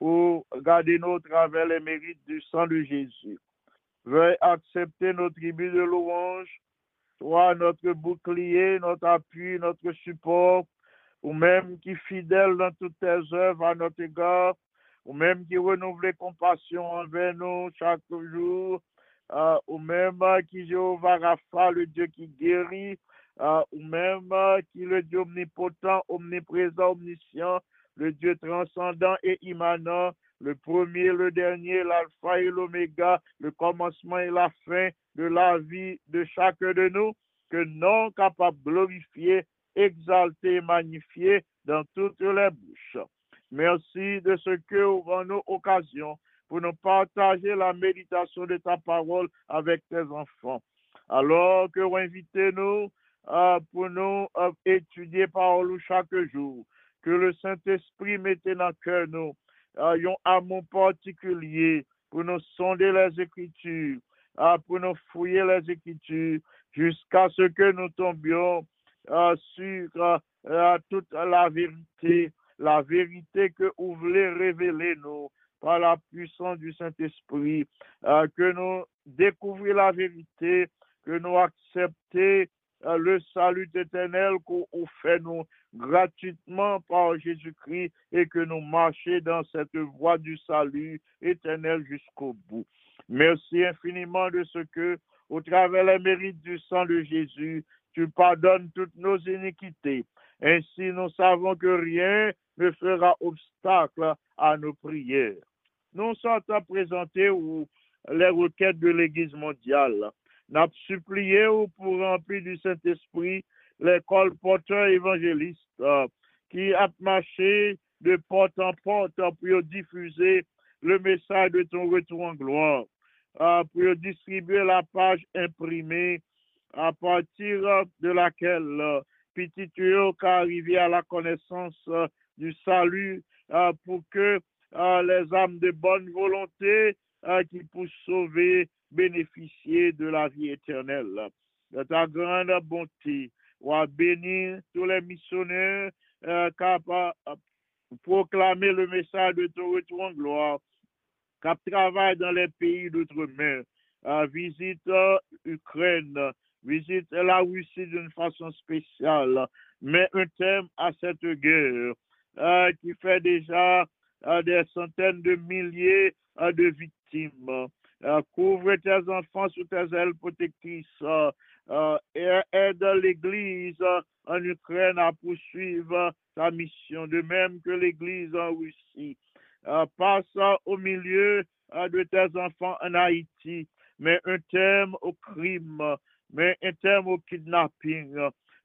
ou gardez-nous au travers les mérites du sang de Jésus. Veuille accepter nos tributs de louange, toi, notre bouclier, notre appui, notre support, ou même qui fidèle dans toutes tes œuvres à notre égard, ou même qui renouvelle compassion envers nous chaque jour, euh, ou même qui Jéhovah Rapha, le Dieu qui guérit, euh, ou même qui le Dieu omnipotent, omniprésent, omniscient, le Dieu transcendant et immanent, le premier, le dernier, l'alpha et l'oméga, le commencement et la fin de la vie de chacun de nous, que non capable de glorifier, exalter et magnifier dans toutes les bouches. Merci de ce que nous avons occasion pour nous partager la méditation de ta parole avec tes enfants. Alors que vous invitez-nous euh, pour nous euh, étudier parole chaque jour, que le Saint-Esprit mette dans le cœur nous un amour particulier pour nous sonder les Écritures, pour nous fouiller les Écritures, jusqu'à ce que nous tombions sur toute la vérité, la vérité que vous voulez révéler nous par la puissance du Saint-Esprit, que nous découvrions la vérité, que nous acceptions le salut éternel qu'on fait nous gratuitement par Jésus-Christ et que nous marchions dans cette voie du salut éternel jusqu'au bout. Merci infiniment de ce que, au travers les mérites du sang de Jésus, tu pardonnes toutes nos iniquités. Ainsi, nous savons que rien ne fera obstacle à nos prières. Nous sommes à présenter les requêtes de l'Église mondiale. Nous avons supplié pour remplir du Saint-Esprit les colporteurs évangélistes euh, qui ont marché de porte en porte pour diffuser le message de ton retour en gloire, euh, pour distribuer la page imprimée à partir de laquelle euh, petit tuyau qui arrivé à la connaissance euh, du salut euh, pour que euh, les âmes de bonne volonté euh, qui pour sauver bénéficier de la vie éternelle. De ta grande bonté, ou à bénir tous les missionnaires euh, qui ont proclamé le message de ton retour en gloire, qui travaillent dans les pays d'outre-mer, euh, visite l'Ukraine, euh, visite la Russie d'une façon spéciale, met un terme à cette guerre euh, qui fait déjà euh, des centaines de milliers euh, de victimes. Euh, couvre tes enfants sous tes ailes protectrices, euh, euh, aide l'Église en Ukraine à poursuivre sa mission, de même que l'Église en Russie. Euh, passe au milieu euh, de tes enfants en Haïti, mais un terme au crime, mais un terme au kidnapping.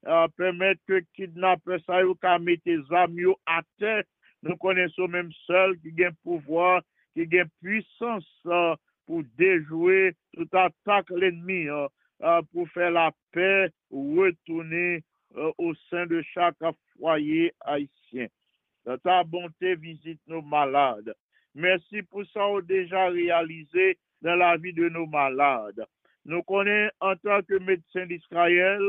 Euh, permettre que kidnappeurs ça yo ka mette tes amis à terre. Nous connaissons même seul qui gagne pouvoir, qui gagne puissance euh, pour déjouer toute attaque l'ennemi, euh, euh, pour faire la paix retourner euh, au sein de chaque foyer haïtien. Dans ta bonté, visite nos malades. Merci pour ça on déjà réalisé dans la vie de nos malades. Nous connaissons en tant que médecins d'Israël,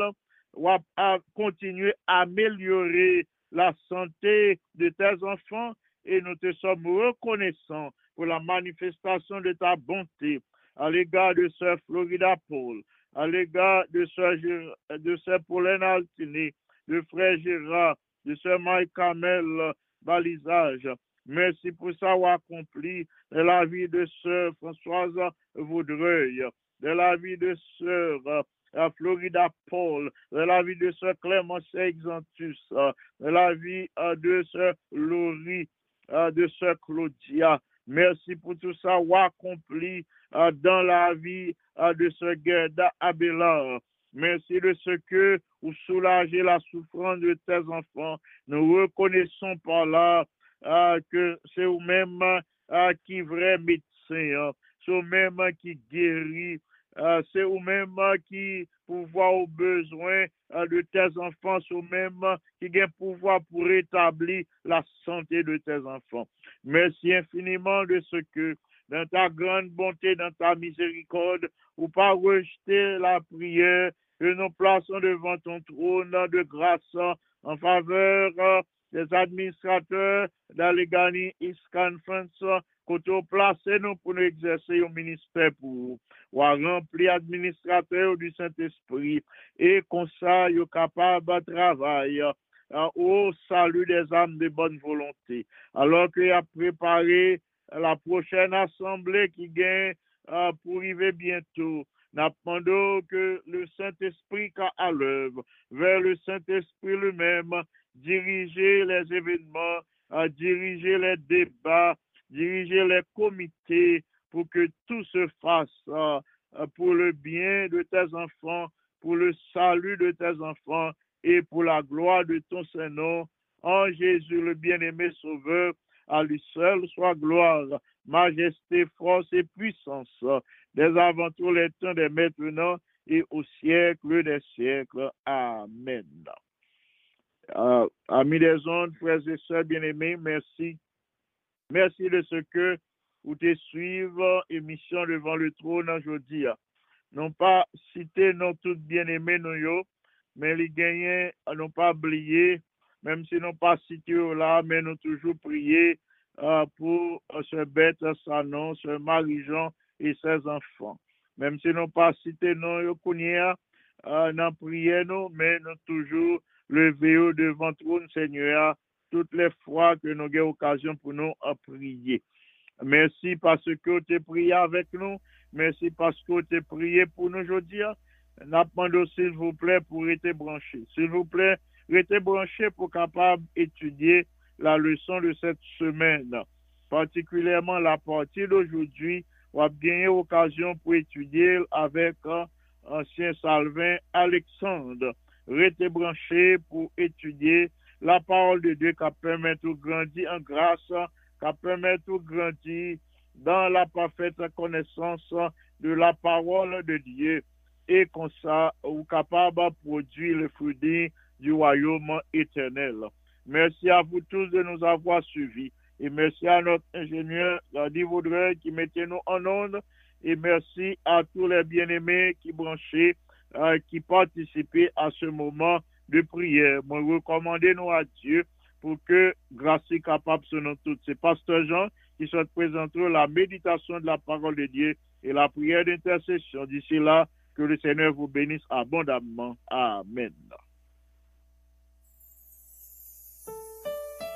ou à continuer à améliorer la santé de tes enfants et nous te sommes reconnaissants pour la manifestation de ta bonté à l'égard de Sœur Florida Paul, à l'égard de Sœur, de Sœur Pauline Altini, de Frère Gérard, de Sœur Marie-Camel Balisage. Merci pour ça ou accompli de la vie de Sœur Françoise Vaudreuil, de la vie de Sœur à Florida Paul, de la vie de Sœur Clémence Exantus, de la vie de Sœur Laurie, de Sœur Claudia. Merci pour tout ça ou accompli dans la vie de Sœur Gerda Abelard. Merci de ce que vous soulagez la souffrance de tes enfants. Nous reconnaissons par là que c'est vous-même qui vrai médecin, c'est vous-même qui guérit. Euh, c'est vous-même qui pouvoir aux besoins euh, de tes enfants, c'est vous-même qui gagne pouvoir pour rétablir la santé de tes enfants. Merci infiniment de ce que, dans ta grande bonté, dans ta miséricorde, ou pas rejeter la prière que nous plaçons devant ton trône de grâce en faveur euh, des administrateurs d'Allegany East Conference. Koto placez nous pour nous exercer au ministère pour ou à remplir administrateur du Saint-Esprit et comme ça, yo capable de travailler euh, au salut des âmes de bonne volonté. Alors qu'il a préparé la prochaine assemblée qui gagne euh, pour arriver bientôt, nous demandons que le Saint-Esprit qu'a à l'œuvre, vers le Saint-Esprit lui-même, diriger les événements, euh, diriger les débats, diriger les comités pour que tout se fasse euh, pour le bien de tes enfants, pour le salut de tes enfants et pour la gloire de ton Saint-Nom. En Jésus, le bien-aimé Sauveur, à lui seul soit gloire, majesté, force et puissance, dès avant tous les temps, dès maintenant et au siècle des siècles. Amen. Euh, amis des ondes, frères et sœurs bien-aimés, merci. Merci de ce que vous te suivez émission devant le trône aujourd'hui. Non pas citer non tout bien-aimé nous yo, mais les gagnants n'ont pas oublié, même si non pas cité là, mais nous toujours prié euh, pour ce bête Sanon, ce Marie-Jean et ses enfants. Même si non pas cité non yo kounia, euh, non prié nous, mais nous toujours levé devant le trône Seigneur. Toutes les fois que nous avons occasion pour nous à prier. Merci parce que vous avez prié avec nous. Merci parce que vous avez prié pour nous aujourd'hui. Nous demandons, s'il vous plaît, pour rester branché. S'il vous plaît, restez branché pour capable d'étudier la leçon de cette semaine. Particulièrement la partie d'aujourd'hui, vous avez gagné l'occasion pour étudier avec l'ancien Salvin Alexandre. Restez branché pour étudier la parole de Dieu qui permet de grandir en grâce, qui permet de grandir dans la parfaite connaissance de la parole de Dieu. Et comme ça, vous êtes capable de produire le fruit du royaume éternel. Merci à vous tous de nous avoir suivis. Et merci à notre ingénieur, Randy Vaudreuil, qui mettait nous en onde. Et merci à tous les bien-aimés qui branchaient, euh, qui participaient à ce moment de prière. Moi, recommandez-nous à Dieu pour que grâce soit capable sur nous tous. C'est Pasteur Jean qui souhaite présenter la méditation de la parole de Dieu et la prière d'intercession. D'ici là, que le Seigneur vous bénisse abondamment. Amen.